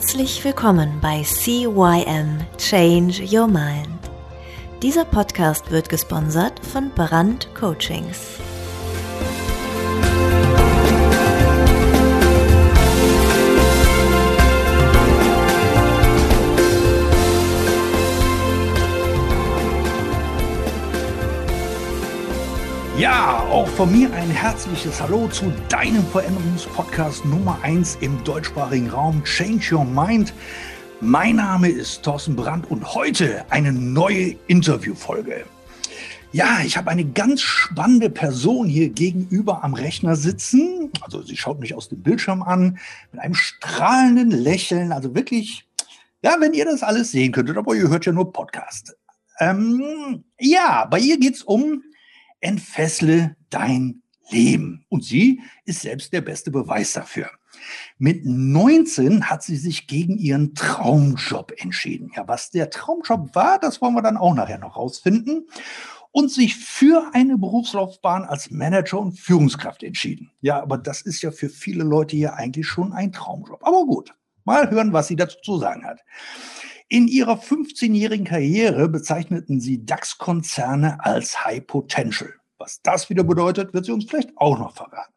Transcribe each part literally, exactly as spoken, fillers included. Herzlich willkommen bei C Y M Change Your Mind. Dieser Podcast wird gesponsert von Brand Coachings. Ja, auch von mir ein herzliches Hallo zu deinem Veränderungspodcast Nummer eins im deutschsprachigen Raum, Change Your Mind. Mein Name ist Thorsten Brandt und heute eine neue Interviewfolge. Ja, ich habe eine ganz spannende Person hier gegenüber am Rechner sitzen. Also sie schaut mich aus dem Bildschirm an mit einem strahlenden Lächeln. Also wirklich, ja, wenn ihr das alles sehen könntet, aber ihr hört ja nur Podcast. Ähm, ja, bei ihr geht's um Entfessle dein Leben. Und sie ist selbst der beste Beweis dafür. Mit neunzehn hat sie sich gegen ihren Traumjob entschieden. Ja, was der Traumjob war, das wollen wir dann auch nachher noch rausfinden. Und sich für eine Berufslaufbahn als Manager und Führungskraft entschieden. Ja, aber das ist ja für viele Leute hier eigentlich schon ein Traumjob. Aber gut, mal hören, was sie dazu zu sagen hat. In ihrer fünfzehnjährigen Karriere bezeichneten sie DAX-Konzerne als High Potential. Was das wieder bedeutet, wird sie uns vielleicht auch noch verraten.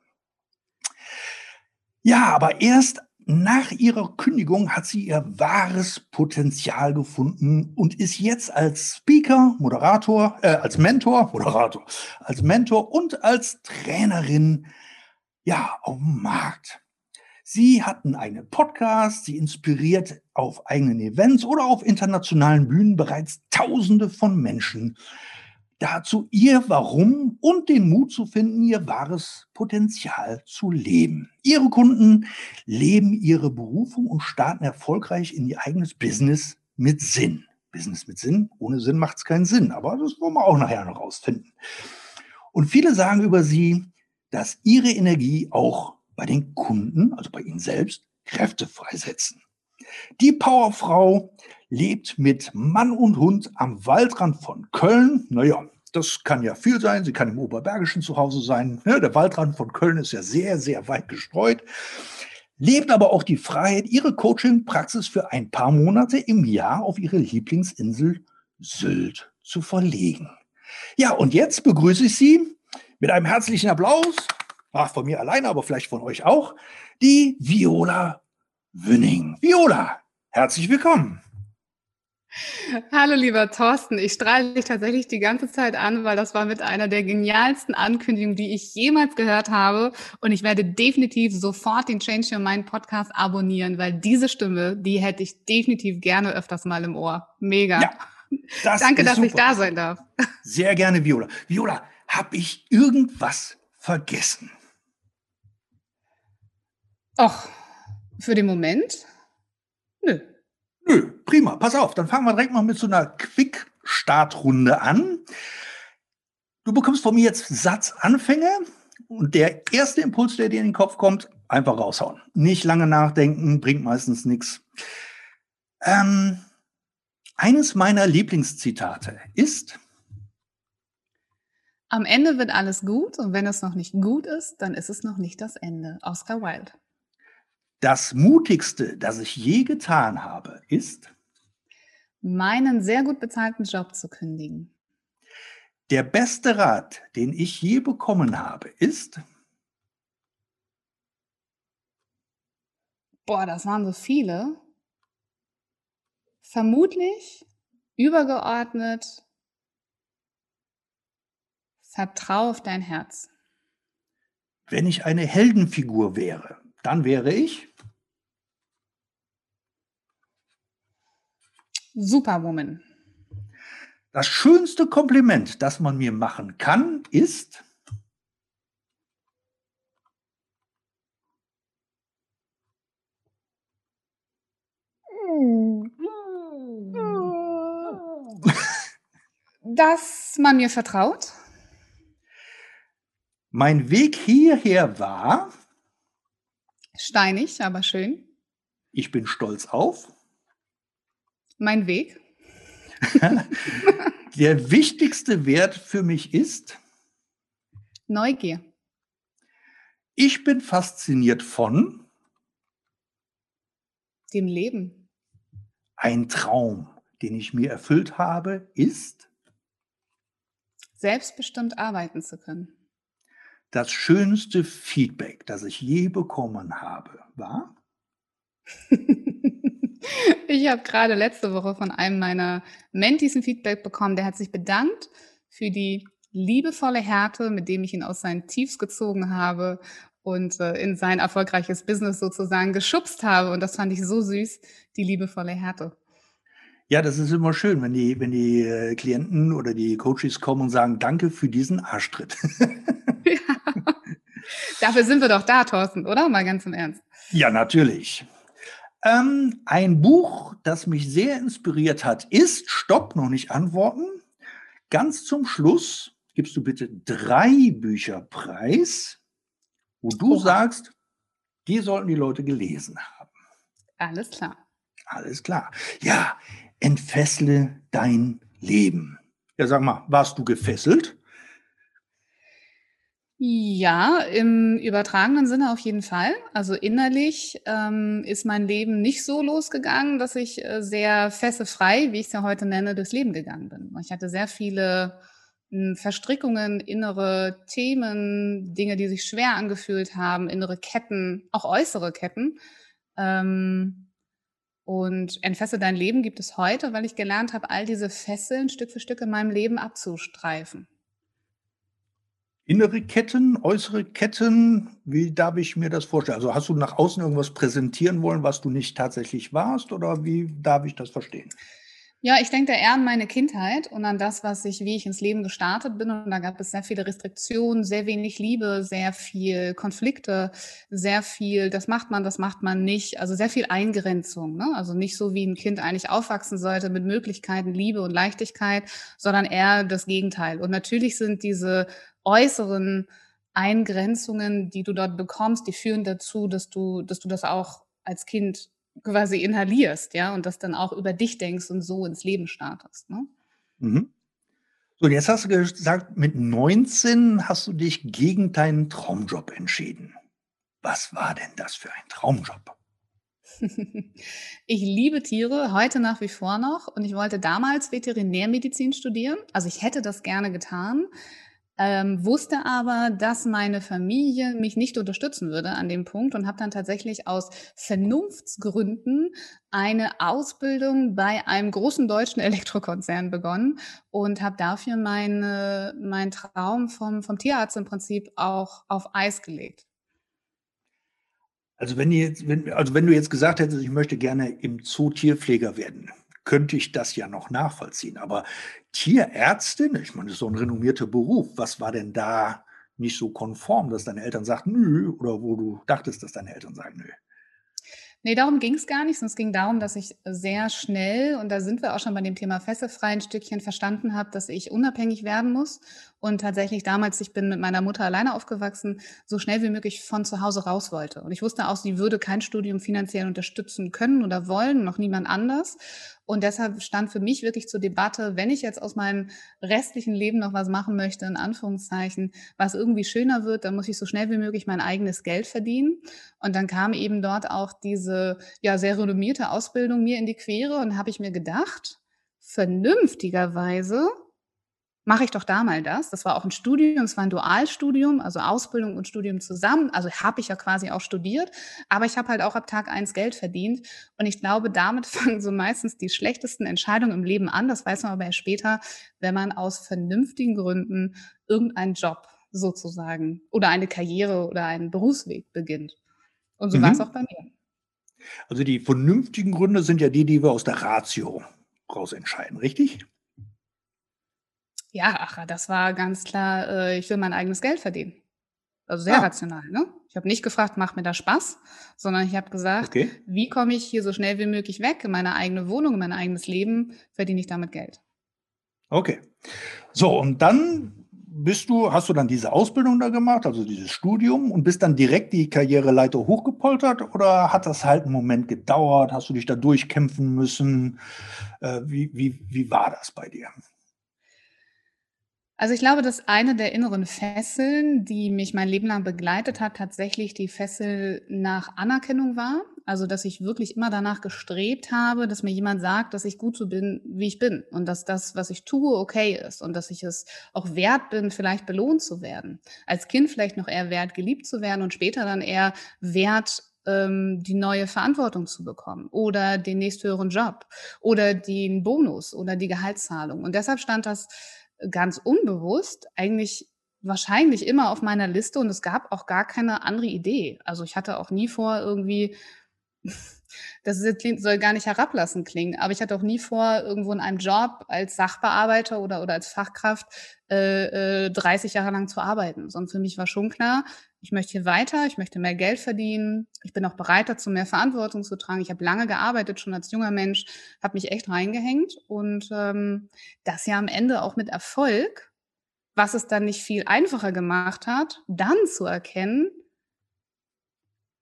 Ja, aber erst nach ihrer Kündigung hat sie ihr wahres Potenzial gefunden und ist jetzt als Speaker, Moderator, äh, als Mentor, Moderator, als Mentor und als Trainerin, ja, auf dem Markt. Sie hat einen eigenen Podcast, sie inspiriert auf eigenen Events oder auf internationalen Bühnen bereits Tausende von Menschen dazu, ihr Warum und den Mut zu finden, ihr wahres Potenzial zu leben. Ihre Kunden leben ihre Berufung und starten erfolgreich in ihr eigenes Business mit Sinn. Business mit Sinn? Ohne Sinn macht es keinen Sinn, aber das wollen wir auch nachher noch rausfinden. Und viele sagen über sie, dass ihre Energie auch bei den Kunden, also bei ihnen selbst, Kräfte freisetzen. Die Powerfrau lebt mit Mann und Hund am Waldrand von Köln. Naja, das kann ja viel sein. Sie kann im Oberbergischen zu Hause sein. Ja, der Waldrand von Köln ist ja sehr, sehr weit gestreut. Lebt aber auch die Freiheit, ihre Coaching-Praxis für ein paar Monate im Jahr auf ihre Lieblingsinsel Sylt zu verlegen. Ja, und jetzt begrüße ich Sie mit einem herzlichen Applaus. Ach, von mir alleine, aber vielleicht von euch auch, die Viola Wünning. Viola, herzlich willkommen. Hallo lieber Thorsten, ich strahle dich tatsächlich die ganze Zeit an, weil das war mit einer der genialsten Ankündigungen, die ich jemals gehört habe, und ich werde definitiv sofort den Change Your Mind Podcast abonnieren, weil diese Stimme, die hätte ich definitiv gerne öfters mal im Ohr. Mega. Ja, das danke, dass super. Ich da sein darf. Sehr gerne, Viola. Viola, habe ich irgendwas vergessen? Ach, für den Moment? Nö. Nö, prima. Pass auf, dann fangen wir direkt mal mit so einer Quick-Startrunde an. Du bekommst von mir jetzt Satzanfänge und der erste Impuls, der dir in den Kopf kommt, einfach raushauen. Nicht lange nachdenken, bringt meistens nichts. Ähm, eines meiner Lieblingszitate ist: Am Ende wird alles gut und wenn es noch nicht gut ist, dann ist es noch nicht das Ende. Oscar Wilde. Das Mutigste, das ich je getan habe, ist? Meinen sehr gut bezahlten Job zu kündigen. Der beste Rat, den ich je bekommen habe, ist? Boah, das waren so viele. Vermutlich, übergeordnet, vertrau auf dein Herz. Wenn ich eine Heldenfigur wäre, dann wäre ich? Superwoman. Das schönste Kompliment, das man mir machen kann, ist? Dass man mir vertraut. Mein Weg hierher war? Steinig, aber schön. Ich bin stolz auf? Mein Weg. Der wichtigste Wert für mich ist? Neugier. Ich bin fasziniert von? dem Leben? Ein Traum, den ich mir erfüllt habe, ist? Selbstbestimmt arbeiten zu können. Das schönste Feedback, das ich je bekommen habe, war? Ich habe gerade letzte Woche von einem meiner Mentees ein Feedback bekommen. Der hat sich bedankt für die liebevolle Härte, mit dem ich ihn aus seinen Tiefs gezogen habe und äh, in sein erfolgreiches Business sozusagen geschubst habe. Und das fand ich so süß, die liebevolle Härte. Ja, das ist immer schön, wenn die, wenn die äh, Klienten oder die Coaches kommen und sagen, danke für diesen Arschtritt. Ja. Dafür sind wir doch da, Thorsten, oder? Mal ganz im Ernst. Ja, natürlich. Ähm, ein Buch, das mich sehr inspiriert hat, ist, stopp, noch nicht antworten, ganz zum Schluss gibst du bitte drei Bücher preis, wo du oh. sagst, die sollten die Leute gelesen haben. Alles klar. Alles klar. Ja, entfessle dein Leben. Ja, sag mal, warst du gefesselt? Ja, im übertragenen Sinne auf jeden Fall. Also innerlich ähm, ist mein Leben nicht so losgegangen, dass ich äh, sehr fesselfrei, wie ich es ja heute nenne, durchs Leben gegangen bin. Ich hatte sehr viele mh, Verstrickungen, innere Themen, Dinge, die sich schwer angefühlt haben, innere Ketten, auch äußere Ketten. Ähm, und Entfessel dein Leben gibt es heute, weil ich gelernt habe, all diese Fesseln Stück für Stück in meinem Leben abzustreifen. Innere Ketten, äußere Ketten, wie darf ich mir das vorstellen? Also hast du nach außen irgendwas präsentieren wollen, was du nicht tatsächlich warst, oder wie darf ich das verstehen? Ja, ich denke da eher an meine Kindheit und an das, was ich, wie ich ins Leben gestartet bin. Und da gab es sehr viele Restriktionen, sehr wenig Liebe, sehr viel Konflikte, sehr viel, das macht man, das macht man nicht. Also sehr viel Eingrenzung, ne? Also nicht so, wie ein Kind eigentlich aufwachsen sollte mit Möglichkeiten, Liebe und Leichtigkeit, sondern eher das Gegenteil. Und natürlich sind diese äußeren Eingrenzungen, die du dort bekommst, die führen dazu, dass du, dass du das auch als Kind quasi inhalierst, ja, und das dann auch über dich denkst und so ins Leben startest, ne? Mhm. So, jetzt hast du gesagt, mit neunzehn hast du dich gegen deinen Traumjob entschieden. Was war denn das für ein Traumjob? Ich liebe Tiere, heute nach wie vor noch, und ich wollte damals Veterinärmedizin studieren, also ich hätte das gerne getan. Ähm, wusste aber, dass meine Familie mich nicht unterstützen würde an dem Punkt und habe dann tatsächlich aus Vernunftsgründen eine Ausbildung bei einem großen deutschen Elektrokonzern begonnen und habe dafür meine, meinen Traum vom, vom Tierarzt im Prinzip auch auf Eis gelegt. Also wenn, jetzt, wenn, also wenn du jetzt gesagt hättest, ich möchte gerne im Zoo Tierpfleger werden, könnte ich das ja noch nachvollziehen. Aber Tierärztin, ich meine, das ist so ein renommierter Beruf. Was war denn da nicht so konform, dass deine Eltern sagten, nö, oder wo du dachtest, dass deine Eltern sagen, nö? Nee, darum ging es gar nicht, sondern es ging darum, dass ich sehr schnell, und da sind wir auch schon bei dem Thema fesselfrei, ein Stückchen verstanden habe, dass ich unabhängig werden muss. Und tatsächlich damals, ich bin mit meiner Mutter alleine aufgewachsen, so schnell wie möglich von zu Hause raus wollte. Und ich wusste auch, sie würde kein Studium finanziell unterstützen können oder wollen, noch niemand anders. Und deshalb stand für mich wirklich zur Debatte, wenn ich jetzt aus meinem restlichen Leben noch was machen möchte, in Anführungszeichen, was irgendwie schöner wird, dann muss ich so schnell wie möglich mein eigenes Geld verdienen. Und dann kam eben dort auch diese ja sehr renommierte Ausbildung mir in die Quere und habe ich mir gedacht, vernünftigerweise mache ich doch da mal das. Das war auch ein Studium, es war ein Dualstudium, also Ausbildung und Studium zusammen. Also habe ich ja quasi auch studiert, aber ich habe halt auch ab Tag eins Geld verdient. Und ich glaube, damit fangen so meistens die schlechtesten Entscheidungen im Leben an. Das weiß man aber erst später, wenn man aus vernünftigen Gründen irgendeinen Job sozusagen oder eine Karriere oder einen Berufsweg beginnt. Und so mhm. war es auch bei mir. Also die vernünftigen Gründe sind ja die, die wir aus der Ratio raus entscheiden, richtig? Ja, ach, das war ganz klar, äh, ich will mein eigenes Geld verdienen. Also sehr ah. rational, ne? Ich habe nicht gefragt, macht mir das Spaß, sondern ich habe gesagt, okay, wie komme ich hier so schnell wie möglich weg? In meine eigene Wohnung, in mein eigenes Leben, verdiene ich damit Geld. Okay. So, und dann bist du, hast du dann diese Ausbildung da gemacht, also dieses Studium, und bist dann direkt die Karriereleiter hochgepoltert, oder hat das halt einen Moment gedauert? Hast du dich da durchkämpfen müssen? Äh, wie, wie, wie war das bei dir? Also ich glaube, dass eine der inneren Fesseln, die mich mein Leben lang begleitet hat, tatsächlich die Fessel nach Anerkennung war. Also dass ich wirklich immer danach gestrebt habe, dass mir jemand sagt, dass ich gut so bin, wie ich bin. Und dass das, was ich tue, okay ist. Und dass ich es auch wert bin, vielleicht belohnt zu werden. Als Kind vielleicht noch eher wert, geliebt zu werden und später dann eher wert, die neue Verantwortung zu bekommen oder den nächsthöheren Job oder den Bonus oder die Gehaltszahlung. Und deshalb stand das ganz unbewusst eigentlich wahrscheinlich immer auf meiner Liste und es gab auch gar keine andere Idee. Also ich hatte auch nie vor irgendwie, das ist jetzt, soll gar nicht herablassend klingen, aber ich hatte auch nie vor, irgendwo in einem Job als Sachbearbeiter oder, oder als Fachkraft äh, äh, dreißig Jahre lang zu arbeiten. Sondern für mich war schon klar, ich möchte hier weiter, ich möchte mehr Geld verdienen, ich bin auch bereit dazu, mehr Verantwortung zu tragen. Ich habe lange gearbeitet, schon als junger Mensch, habe mich echt reingehängt und ähm, das ja am Ende auch mit Erfolg, was es dann nicht viel einfacher gemacht hat, dann zu erkennen,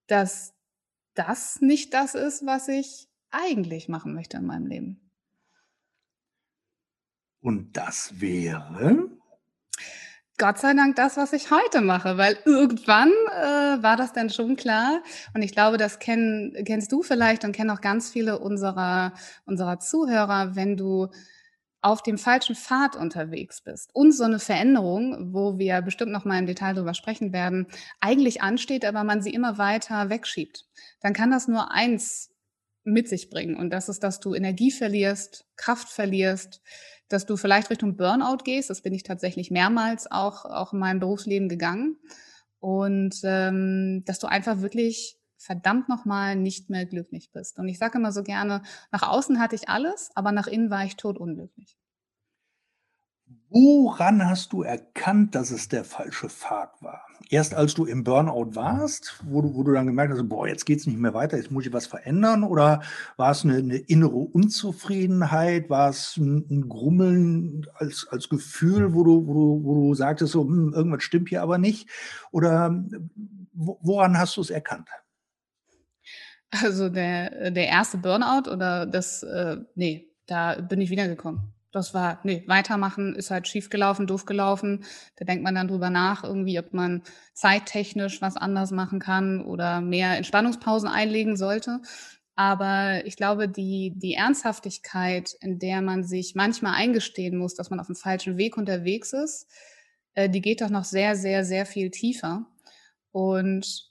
dass das nicht das ist, was ich eigentlich machen möchte in meinem Leben. Und das wäre... Gott sei Dank das, was ich heute mache, weil irgendwann äh, war das dann schon klar und ich glaube, das kenn, kennst du vielleicht und kennen auch ganz viele unserer, unserer Zuhörer, wenn du auf dem falschen Pfad unterwegs bist und so eine Veränderung, wo wir bestimmt noch mal im Detail drüber sprechen werden, eigentlich ansteht, aber man sie immer weiter wegschiebt, dann kann das nur eins mit sich bringen und das ist, dass du Energie verlierst, Kraft verlierst, dass du vielleicht Richtung Burnout gehst. Das bin ich tatsächlich mehrmals auch, auch in meinem Berufsleben gegangen. Und ähm, dass du einfach wirklich verdammt nochmal nicht mehr glücklich bist. Und ich sage immer so gerne, nach außen hatte ich alles, aber nach innen war ich totunglücklich. Woran hast du erkannt, dass es der falsche Pfad war? Erst als du im Burnout warst, wo du, wo du dann gemerkt hast, boah, jetzt geht's nicht mehr weiter, jetzt muss ich was verändern? Oder war es eine, eine innere Unzufriedenheit? War es ein, ein Grummeln als, als Gefühl, wo du, wo du, wo du sagtest, so, hm, irgendwas stimmt hier aber nicht? Oder woran hast du es erkannt? Also der, der erste Burnout oder das, äh, nee, da bin ich wiedergekommen. Das war, nee, weitermachen ist halt schief gelaufen, doof gelaufen. Da denkt man dann drüber nach, irgendwie, ob man zeittechnisch was anders machen kann oder mehr Entspannungspausen einlegen sollte. Aber ich glaube, die, die Ernsthaftigkeit, in der man sich manchmal eingestehen muss, dass man auf dem falschen Weg unterwegs ist, äh, die geht doch noch sehr, sehr, sehr viel tiefer. Und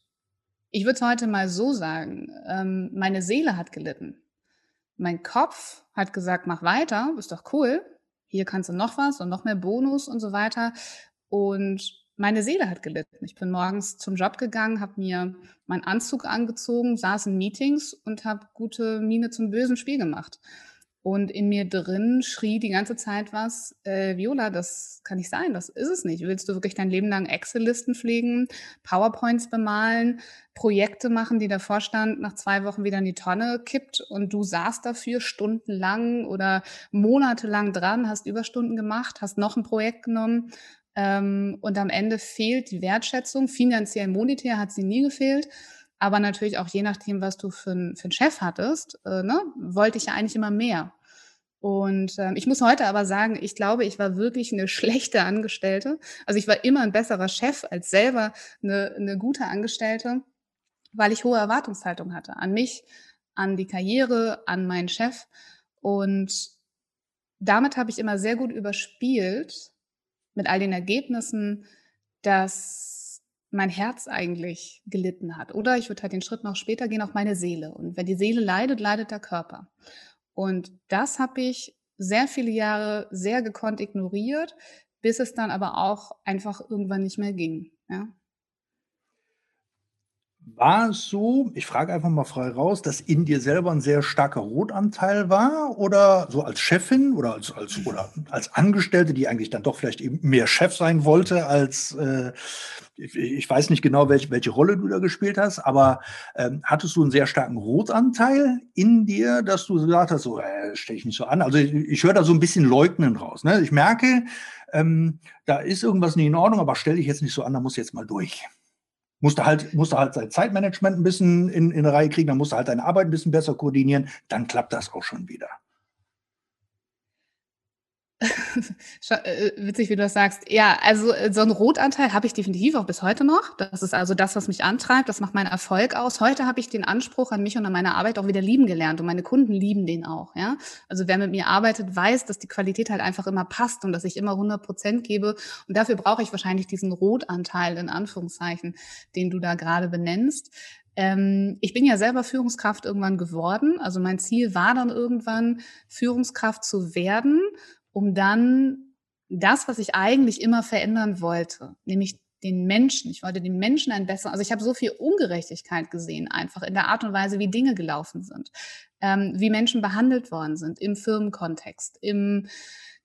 ich würde es heute mal so sagen, ähm, meine Seele hat gelitten. Mein Kopf hat gesagt, mach weiter, ist doch cool, hier kannst du noch was und noch mehr Bonus und so weiter. Und meine Seele hat gelitten. Ich bin morgens zum Job gegangen, habe mir meinen Anzug angezogen, saß in Meetings und habe gute Miene zum bösen Spiel gemacht. Und in mir drin schrie die ganze Zeit was, äh, Viola, das kann nicht sein, das ist es nicht. Willst du wirklich dein Leben lang Excel-Listen pflegen, PowerPoints bemalen, Projekte machen, die der Vorstand nach zwei Wochen wieder in die Tonne kippt und du saßt dafür stundenlang oder monatelang dran, hast Überstunden gemacht, hast noch ein Projekt genommen ähm, und am Ende fehlt die Wertschätzung. Finanziell, monetär hat sie nie gefehlt. Aber natürlich auch je nachdem, was du für einen für einen Chef hattest, äh, ne, wollte ich ja eigentlich immer mehr. Und äh, ich muss heute aber sagen, ich glaube, ich war wirklich eine schlechte Angestellte. Also ich war immer ein besserer Chef als selber eine, eine gute Angestellte, weil ich hohe Erwartungshaltung hatte an mich, an die Karriere, an meinen Chef. Und damit habe ich immer sehr gut überspielt mit all den Ergebnissen, dass mein Herz eigentlich gelitten hat. Oder ich würde halt den Schritt noch später gehen, auch meine Seele. Und wenn die Seele leidet, leidet der Körper. Und das habe ich sehr viele Jahre sehr gekonnt ignoriert, bis es dann aber auch einfach irgendwann nicht mehr ging. Ja. War es so, ich frage einfach mal frei raus, dass in dir selber ein sehr starker Rotanteil war oder so als Chefin oder als, als, oder als Angestellte, die eigentlich dann doch vielleicht eben mehr Chef sein wollte als, äh, ich, ich weiß nicht genau, welche, welche Rolle du da gespielt hast, aber ähm, hattest du einen sehr starken Rotanteil in dir, dass du gesagt hast, so, äh, stell ich nicht so an, also ich, ich höre da so ein bisschen Leugnen raus, ne? Ich merke, ähm, da ist irgendwas nicht in Ordnung, aber stell dich jetzt nicht so an, da muss jetzt mal durch. Musst du halt, musst du halt sein Zeitmanagement ein bisschen in, in eine Reihe kriegen, dann musst du halt deine Arbeit ein bisschen besser koordinieren, dann klappt das auch schon wieder. Witzig, wie du das sagst. Ja, also so einen Rotanteil habe ich definitiv auch bis heute noch. Das ist also das, was mich antreibt. Das macht meinen Erfolg aus. Heute habe ich den Anspruch an mich und an meine Arbeit auch wieder lieben gelernt. Und meine Kunden lieben den auch. Ja? Also wer mit mir arbeitet, weiß, dass die Qualität halt einfach immer passt und dass ich immer hundert Prozent gebe. Und dafür brauche ich wahrscheinlich diesen Rotanteil, in Anführungszeichen, den du da gerade benennst. Ich bin ja selber Führungskraft irgendwann geworden. Also mein Ziel war dann irgendwann, Führungskraft zu werden, um dann das, was ich eigentlich immer verändern wollte, nämlich den Menschen. Ich wollte den Menschen ein besseres, also ich habe so viel Ungerechtigkeit gesehen, einfach in der Art und Weise, wie Dinge gelaufen sind, ähm, wie Menschen behandelt worden sind, im Firmenkontext, im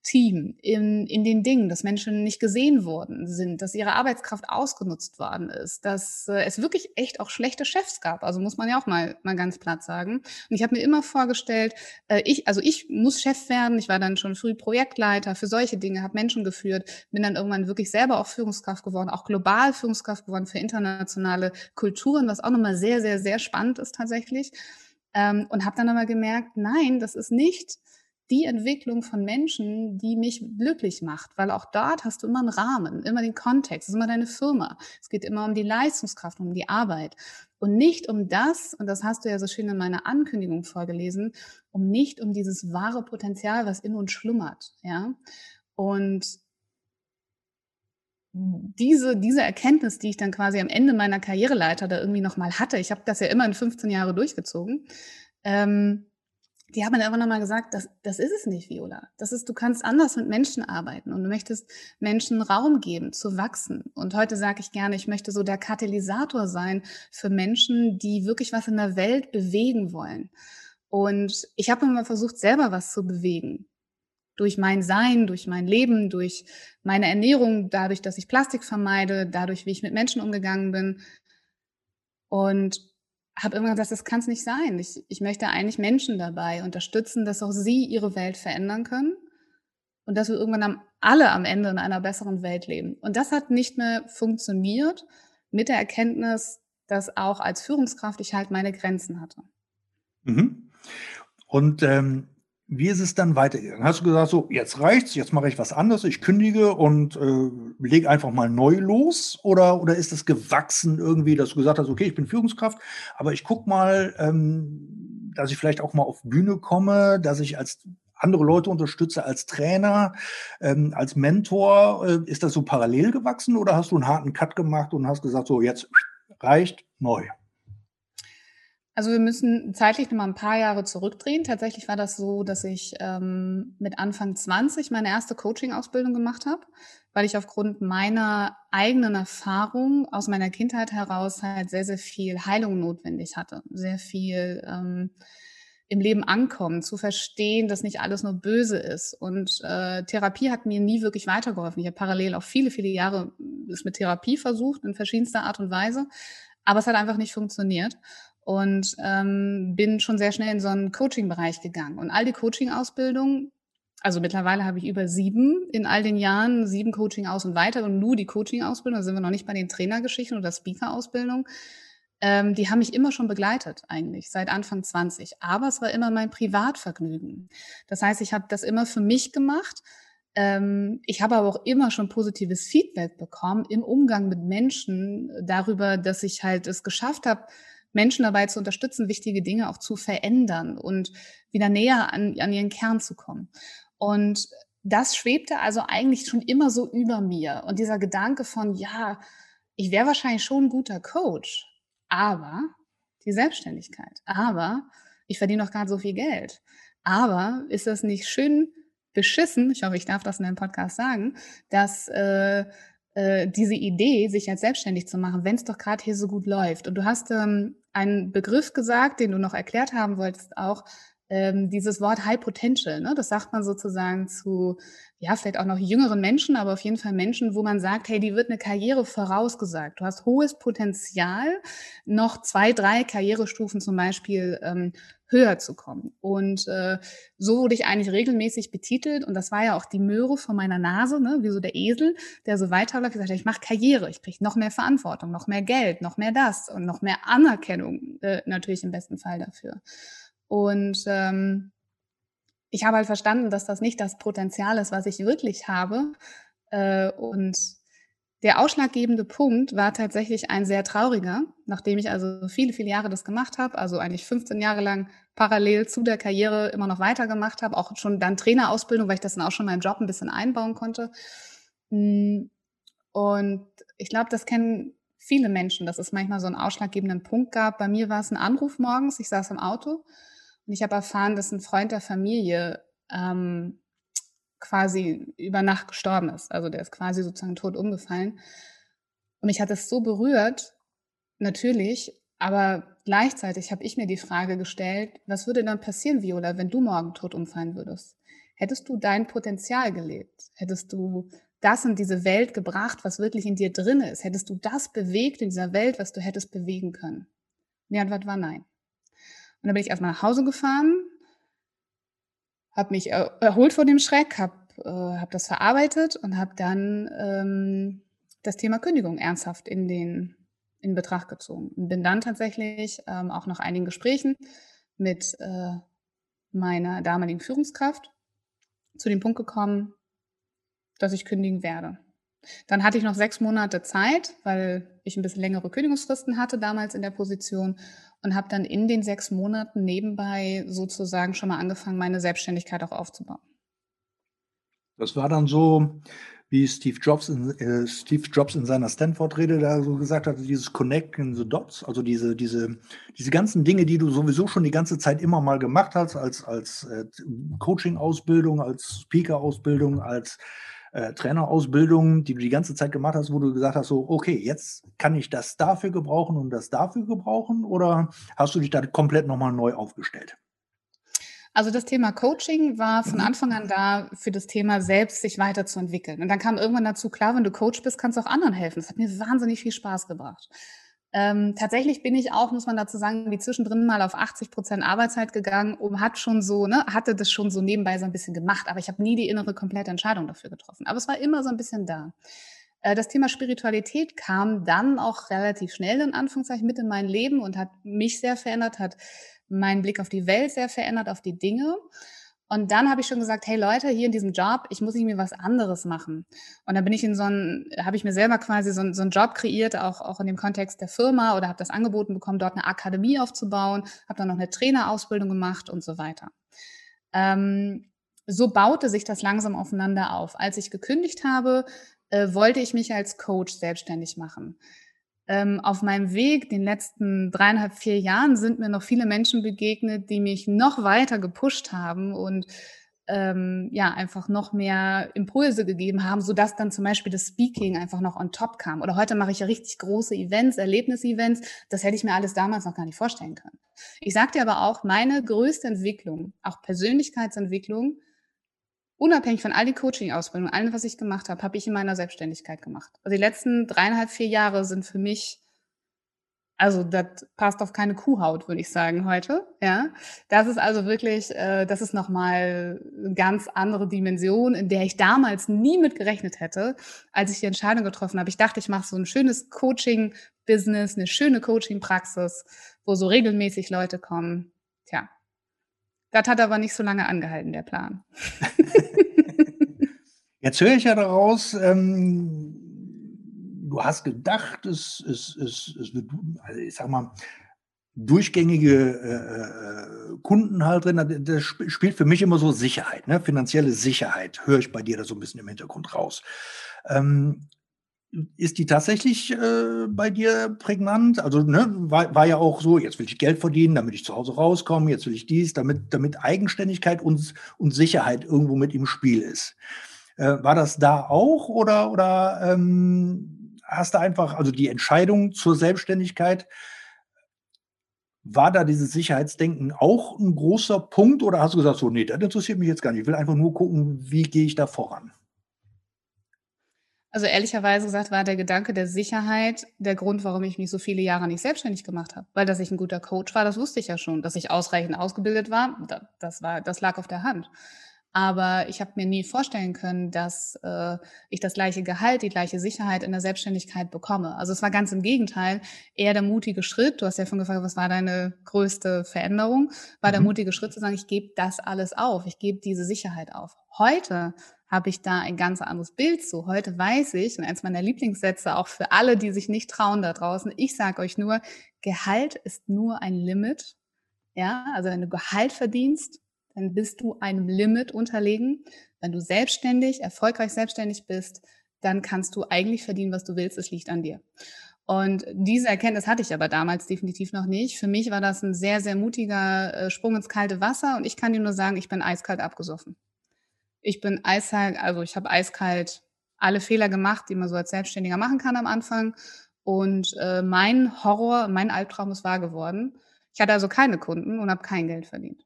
Team, in, in den Dingen, dass Menschen nicht gesehen worden sind, dass ihre Arbeitskraft ausgenutzt worden ist, dass äh, es wirklich echt auch schlechte Chefs gab. Also muss man ja auch mal, mal ganz platt sagen. Und ich habe mir immer vorgestellt, äh, ich, also ich muss Chef werden. Ich war dann schon früh Projektleiter für solche Dinge, habe Menschen geführt, bin dann irgendwann wirklich selber auch Führungskraft geworden, auch global Führungskraft geworden für internationale Kulturen, was auch nochmal sehr, sehr, sehr spannend ist tatsächlich. Ähm, und habe dann aber gemerkt, nein, das ist nicht die Entwicklung von Menschen, die mich glücklich macht, weil auch dort hast du immer einen Rahmen, immer den Kontext, es ist immer deine Firma. Es geht immer um die Leistungskraft, um die Arbeit und nicht um das, und das hast du ja so schön in meiner Ankündigung vorgelesen, um nicht um dieses wahre Potenzial, was in uns schlummert. Ja? Und Diese, diese Erkenntnis, die ich dann quasi am Ende meiner Karriereleiter da irgendwie nochmal hatte, ich habe das ja immer in fünfzehn Jahre durchgezogen, ähm, die haben dann immer mal gesagt, das, das ist es nicht, Viola. Das ist, du kannst anders mit Menschen arbeiten und du möchtest Menschen Raum geben, zu wachsen. Und heute sage ich gerne, ich möchte so der Katalysator sein für Menschen, die wirklich was in der Welt bewegen wollen. Und ich habe immer versucht, selber was zu bewegen. Durch mein Sein, durch mein Leben, durch meine Ernährung, dadurch, dass ich Plastik vermeide, dadurch, wie ich mit Menschen umgegangen bin. Und habe immer gesagt, das kann es nicht sein. Ich, ich möchte eigentlich Menschen dabei unterstützen, dass auch sie ihre Welt verändern können und dass wir irgendwann am, alle am Ende in einer besseren Welt leben. Und das hat nicht mehr funktioniert mit der Erkenntnis, dass auch als Führungskraft ich halt meine Grenzen hatte. Mhm. Und ähm, wie ist es dann weitergegangen? Hast du gesagt, so jetzt reicht's, jetzt mache ich was anderes, ich kündige und äh, lege einfach mal neu los? Oder, oder ist das gewachsen irgendwie, dass du gesagt hast, okay, ich bin Führungskraft, aber ich gucke mal, ähm, dass ich vielleicht auch mal auf Bühne komme, dass ich als andere Leute unterstütze, als Trainer, ähm, als Mentor? Äh, ist das so parallel gewachsen oder hast du einen harten Cut gemacht und hast gesagt, so jetzt reicht, neu? Also wir müssen zeitlich noch mal ein paar Jahre zurückdrehen. Tatsächlich war das so, dass ich ähm, mit Anfang zwanzig meine erste Coaching-Ausbildung gemacht habe, weil ich aufgrund meiner eigenen Erfahrung aus meiner Kindheit heraus halt sehr, sehr viel Heilung notwendig hatte. Sehr viel ähm, im Leben ankommen, zu verstehen, dass nicht alles nur böse ist. Und äh, Therapie hat mir nie wirklich weitergeholfen. Ich habe parallel auch viele, viele Jahre es mit Therapie versucht, in verschiedenster Art und Weise. Aber es hat einfach nicht funktioniert. Und ähm, bin schon sehr schnell in so einen Coaching-Bereich gegangen. Und all die Coaching-Ausbildungen, also mittlerweile habe ich über sieben in all den Jahren, sieben Coaching aus und weiter und nur die Coaching-Ausbildung, da sind wir noch nicht bei den Trainergeschichten oder Speaker-Ausbildung, ähm, die haben mich immer schon begleitet eigentlich, seit Anfang zwanzig. Aber es war immer mein Privatvergnügen. Das heißt, ich habe das immer für mich gemacht. Ich habe aber auch immer schon positives Feedback bekommen im Umgang mit Menschen darüber, dass ich halt es geschafft habe, Menschen dabei zu unterstützen, wichtige Dinge auch zu verändern und wieder näher an, an ihren Kern zu kommen. Und das schwebte also eigentlich schon immer so über mir. Und dieser Gedanke von, ja, ich wäre wahrscheinlich schon ein guter Coach, aber die Selbstständigkeit, aber ich verdiene doch gerade so viel Geld, aber ist das nicht schön beschissen, ich hoffe, ich darf das in einem Podcast sagen, dass äh, äh, diese Idee, sich als selbstständig zu machen, wenn es doch gerade hier so gut läuft. Und du hast ähm, einen Begriff gesagt, den du noch erklärt haben wolltest auch, ähm, dieses Wort High Potential, ne? Das sagt man sozusagen zu, ja, vielleicht auch noch jüngeren Menschen, aber auf jeden Fall Menschen, wo man sagt, hey, die wird eine Karriere vorausgesagt. Du hast hohes Potenzial, noch zwei, drei Karrierestufen zum Beispiel ähm, höher zu kommen. Und äh, so wurde ich eigentlich regelmäßig betitelt und das war ja auch die Möhre vor meiner Nase, ne? Wie so der Esel, der so weiterläuft, gesagt hat, ich mache Karriere, ich kriege noch mehr Verantwortung, noch mehr Geld, noch mehr das und noch mehr Anerkennung, äh, natürlich im besten Fall dafür. Und ähm, ich habe halt verstanden, dass das nicht das Potenzial ist, was ich wirklich habe. Und der ausschlaggebende Punkt war tatsächlich ein sehr trauriger, nachdem ich also viele, viele Jahre das gemacht habe, also eigentlich fünfzehn Jahre lang parallel zu der Karriere immer noch weitergemacht habe, auch schon dann Trainerausbildung, weil ich das dann auch schon in meinem Job ein bisschen einbauen konnte. Und ich glaube, das kennen viele Menschen, dass es manchmal so einen ausschlaggebenden Punkt gab. Bei mir war es ein Anruf morgens, ich saß im Auto und ich habe erfahren, dass ein Freund der Familie ähm, quasi über Nacht gestorben ist. Also der ist quasi sozusagen tot umgefallen. Und mich hat das so berührt, natürlich, aber gleichzeitig habe ich mir die Frage gestellt, was würde dann passieren, Viola, wenn du morgen tot umfallen würdest? Hättest du dein Potenzial gelebt? Hättest du das in diese Welt gebracht, was wirklich in dir drin ist? Hättest du das bewegt in dieser Welt, was du hättest bewegen können? Die Antwort war nein. Und dann bin ich erstmal nach Hause gefahren, habe mich erholt von dem Schreck, habe äh, hab das verarbeitet und habe dann ähm, das Thema Kündigung ernsthaft in, den, in Betracht gezogen. Und bin dann tatsächlich ähm, auch nach einigen Gesprächen mit äh, meiner damaligen Führungskraft zu dem Punkt gekommen, dass ich kündigen werde. Dann hatte ich noch sechs Monate Zeit, weil ich ein bisschen längere Kündigungsfristen hatte damals in der Position, und habe dann in den sechs Monaten nebenbei sozusagen schon mal angefangen, meine Selbstständigkeit auch aufzubauen. Das war dann so, wie Steve Jobs in, äh, Steve Jobs in seiner Stanford-Rede da so gesagt hatte, dieses Connecting the Dots, also diese, diese, diese ganzen Dinge, die du sowieso schon die ganze Zeit immer mal gemacht hast, als, als äh, Coaching-Ausbildung, als Speaker-Ausbildung, als Äh, Trainerausbildung, die du die ganze Zeit gemacht hast, wo du gesagt hast, so, okay, jetzt kann ich das dafür gebrauchen und das dafür gebrauchen, oder hast du dich da komplett nochmal neu aufgestellt? Also das Thema Coaching war von Anfang an da für das Thema selbst, sich weiterzuentwickeln. Und dann kam irgendwann dazu, klar, wenn du Coach bist, kannst du auch anderen helfen. Das hat mir wahnsinnig viel Spaß gebracht. Ähm, tatsächlich bin ich auch, muss man dazu sagen, wie zwischendrin mal auf achtzig Prozent Arbeitszeit gegangen, um hat schon so, ne, hatte das schon so nebenbei so ein bisschen gemacht, aber ich habe nie die innere komplette Entscheidung dafür getroffen. Aber es war immer so ein bisschen da. Äh, das Thema Spiritualität kam dann auch relativ schnell in Anführungszeichen mit in mein Leben und hat mich sehr verändert, hat meinen Blick auf die Welt sehr verändert, auf die Dinge. Und dann habe ich schon gesagt, hey Leute, hier in diesem Job, ich muss nicht mir was anderes machen. Und dann bin ich in so einen, habe ich mir selber quasi so einen, so einen Job kreiert, auch, auch in dem Kontext der Firma, oder habe das angeboten bekommen, dort eine Akademie aufzubauen, habe dann noch eine Trainerausbildung gemacht und so weiter. Ähm, so baute sich das langsam aufeinander auf. Als ich gekündigt habe, äh, wollte ich mich als Coach selbstständig machen. Ähm, auf meinem Weg, den letzten dreieinhalb, vier Jahren, sind mir noch viele Menschen begegnet, die mich noch weiter gepusht haben und ähm, ja, einfach noch mehr Impulse gegeben haben, sodass dann zum Beispiel das Speaking einfach noch on top kam. Oder heute mache ich ja richtig große Events, Erlebnis-Events. Das hätte ich mir alles damals noch gar nicht vorstellen können. Ich sage dir aber auch, meine größte Entwicklung, auch Persönlichkeitsentwicklung, unabhängig von all die Coaching-Ausbildung, allem, was ich gemacht habe, habe ich in meiner Selbstständigkeit gemacht. Also die letzten dreieinhalb, vier Jahre sind für mich, also das passt auf keine Kuhhaut, würde ich sagen, heute. Ja, das ist also wirklich, äh, das ist nochmal eine ganz andere Dimension, in der ich damals nie mit gerechnet hätte, als ich die Entscheidung getroffen habe. Ich dachte, ich mache so ein schönes Coaching-Business, eine schöne Coaching-Praxis, wo so regelmäßig Leute kommen. Tja. Das hat aber nicht so lange angehalten, der Plan. Jetzt höre ich ja daraus, ähm, du hast gedacht, es, es, es, es wird, also ich sag mal, durchgängige äh, Kunden halt drin. Das sp- spielt für mich immer so Sicherheit, ne? Finanzielle Sicherheit, höre ich bei dir da so ein bisschen im Hintergrund raus. Ähm, Ist die tatsächlich äh, bei dir prägnant? Also ne, war, war ja auch so, jetzt will ich Geld verdienen, damit ich zu Hause rauskomme, jetzt will ich dies, damit, damit Eigenständigkeit und, und Sicherheit irgendwo mit im Spiel ist. Äh, war das da auch oder, oder ähm, hast du einfach, also die Entscheidung zur Selbstständigkeit, war da dieses Sicherheitsdenken auch ein großer Punkt oder hast du gesagt, so nee, das interessiert mich jetzt gar nicht, ich will einfach nur gucken, wie gehe ich da voran? Also ehrlicherweise gesagt war der Gedanke der Sicherheit der Grund, warum ich mich so viele Jahre nicht selbstständig gemacht habe. Weil, dass ich ein guter Coach war, das wusste ich ja schon. Dass ich ausreichend ausgebildet war, das, war, das lag auf der Hand. Aber ich habe mir nie vorstellen können, dass äh, ich das gleiche Gehalt, die gleiche Sicherheit in der Selbstständigkeit bekomme. Also es war ganz im Gegenteil, eher der mutige Schritt. Du hast ja schon gefragt, was war deine größte Veränderung? War mhm. der mutige Schritt zu sagen, ich gebe das alles auf, ich gebe diese Sicherheit auf. Heute habe ich da ein ganz anderes Bild zu. Heute weiß ich, und eins meiner Lieblingssätze auch für alle, die sich nicht trauen da draußen, ich sage euch nur, Gehalt ist nur ein Limit. Ja, also wenn du Gehalt verdienst, dann bist du einem Limit unterlegen. Wenn du selbstständig, erfolgreich selbstständig bist, dann kannst du eigentlich verdienen, was du willst. Es liegt an dir. Und diese Erkenntnis hatte ich aber damals definitiv noch nicht. Für mich war das ein sehr, sehr mutiger Sprung ins kalte Wasser. Und ich kann dir nur sagen, ich bin eiskalt abgesoffen. Ich bin eiskalt, also ich habe eiskalt alle Fehler gemacht, die man so als Selbstständiger machen kann am Anfang. Und äh, mein Horror, mein Albtraum ist wahr geworden. Ich hatte also keine Kunden und habe kein Geld verdient.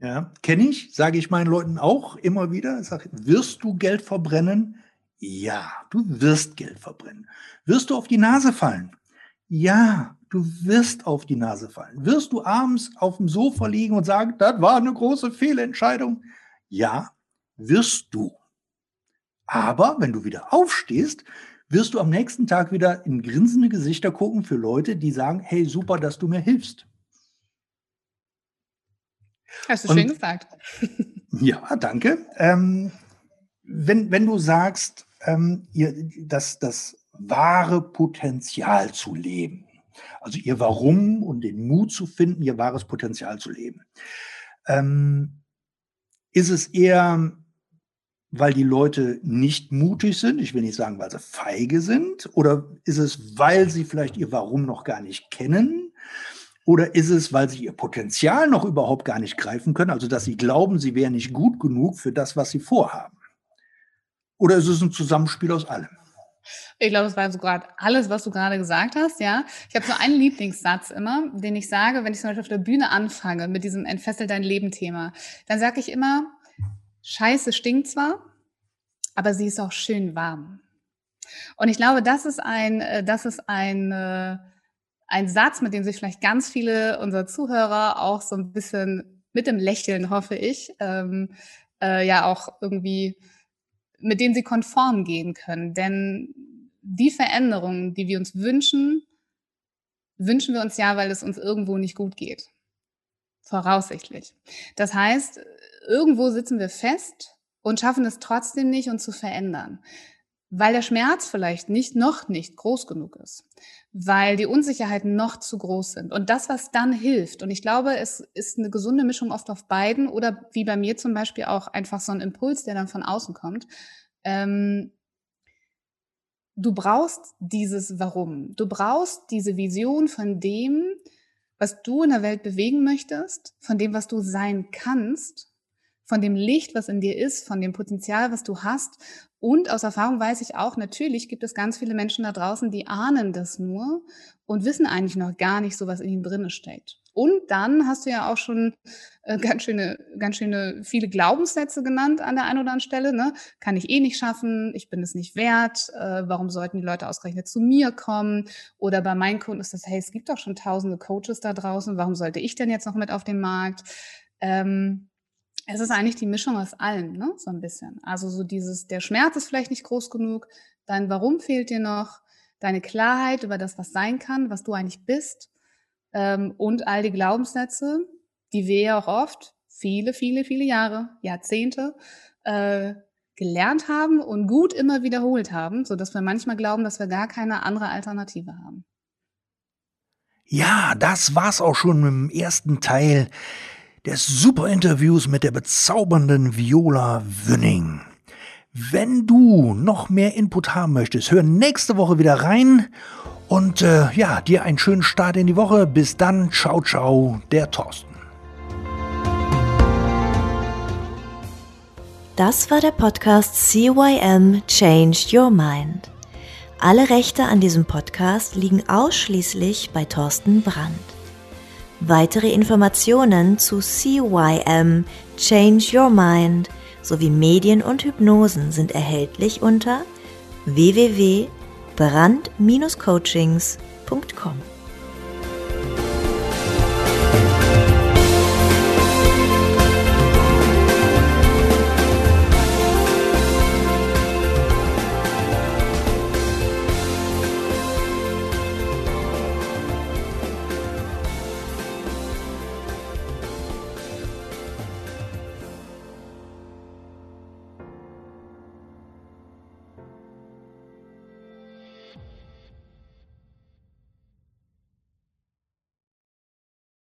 Ja, kenne ich, sage ich meinen Leuten auch immer wieder. Ich sage, wirst du Geld verbrennen? Ja, du wirst Geld verbrennen. Wirst du auf die Nase fallen? Ja, du wirst auf die Nase fallen. Wirst du abends auf dem Sofa liegen und sagen, das war eine große Fehlentscheidung? Ja, wirst du. Aber wenn du wieder aufstehst, wirst du am nächsten Tag wieder in grinsende Gesichter gucken für Leute, die sagen, hey, super, dass du mir hilfst. Hast du und, schön gesagt. Ja, danke. Ähm, wenn, wenn du sagst, ähm, ihr, das, das wahre Potenzial zu leben, also ihr Warum und den Mut zu finden, ihr wahres Potenzial zu leben, ähm, ist es eher, weil die Leute nicht mutig sind, ich will nicht sagen, weil sie feige sind, oder ist es, weil sie vielleicht ihr Warum noch gar nicht kennen? Oder ist es, weil sie ihr Potenzial noch überhaupt gar nicht greifen können, also dass sie glauben, sie wären nicht gut genug für das, was sie vorhaben? Oder ist es ein Zusammenspiel aus allem? Ich glaube, das war so gerade alles, was du gerade gesagt hast, ja. Ich habe so einen Lieblingssatz immer, den ich sage, wenn ich zum Beispiel auf der Bühne anfange mit diesem Entfessel dein Leben-Thema, dann sage ich immer, Scheiße stinkt zwar, aber sie ist auch schön warm. Und ich glaube, das ist ein, das ist ein... Ein Satz, mit dem sich vielleicht ganz viele unserer Zuhörer auch so ein bisschen mit dem Lächeln, hoffe ich, ähm, äh, ja auch irgendwie, mit dem sie konform gehen können. Denn die Veränderungen, die wir uns wünschen, wünschen wir uns ja, weil es uns irgendwo nicht gut geht. Voraussichtlich. Das heißt, irgendwo sitzen wir fest und schaffen es trotzdem nicht, uns zu verändern. Weil der Schmerz vielleicht nicht, noch nicht groß genug ist, weil die Unsicherheiten noch zu groß sind. Und das, was dann hilft, und ich glaube, es ist eine gesunde Mischung oft auf beiden oder wie bei mir zum Beispiel auch einfach so ein Impuls, der dann von außen kommt. Ähm, du brauchst dieses Warum. Du brauchst diese Vision von dem, was du in der Welt bewegen möchtest, von dem, was du sein kannst, von dem Licht, was in dir ist, von dem Potenzial, was du hast. Und aus Erfahrung weiß ich auch, natürlich gibt es ganz viele Menschen da draußen, die ahnen das nur und wissen eigentlich noch gar nicht so, was in ihnen drin steckt. Und dann hast du ja auch schon äh, ganz schöne, ganz schöne viele Glaubenssätze genannt an der einen oder anderen Stelle. Ne? Kann ich eh nicht schaffen, ich bin es nicht wert, äh, warum sollten die Leute ausgerechnet zu mir kommen? Oder bei meinen Kunden ist das, hey, es gibt doch schon tausende Coaches da draußen, warum sollte ich denn jetzt noch mit auf den Markt? Ähm, Es ist eigentlich die Mischung aus allem, ne? So ein bisschen. Also so dieses, der Schmerz ist vielleicht nicht groß genug, dein Warum fehlt dir noch, deine Klarheit über das, was sein kann, was du eigentlich bist, ähm, und all die Glaubenssätze, die wir ja auch oft viele, viele, viele Jahre, Jahrzehnte äh, gelernt haben und gut immer wiederholt haben, sodass wir manchmal glauben, dass wir gar keine andere Alternative haben. Ja, das war's auch schon im ersten Teil des super Interviews mit der bezaubernden Viola Wünning. Wenn du noch mehr Input haben möchtest, hör nächste Woche wieder rein und äh, ja, dir einen schönen Start in die Woche. Bis dann, ciao, ciao, der Thorsten. Das war der Podcast C Y M Change Your Mind. Alle Rechte an diesem Podcast liegen ausschließlich bei Thorsten Brandt. Weitere Informationen zu C Y M, Change Your Mind sowie Medien und Hypnosen sind erhältlich unter w w w punkt brand dash coachings punkt com.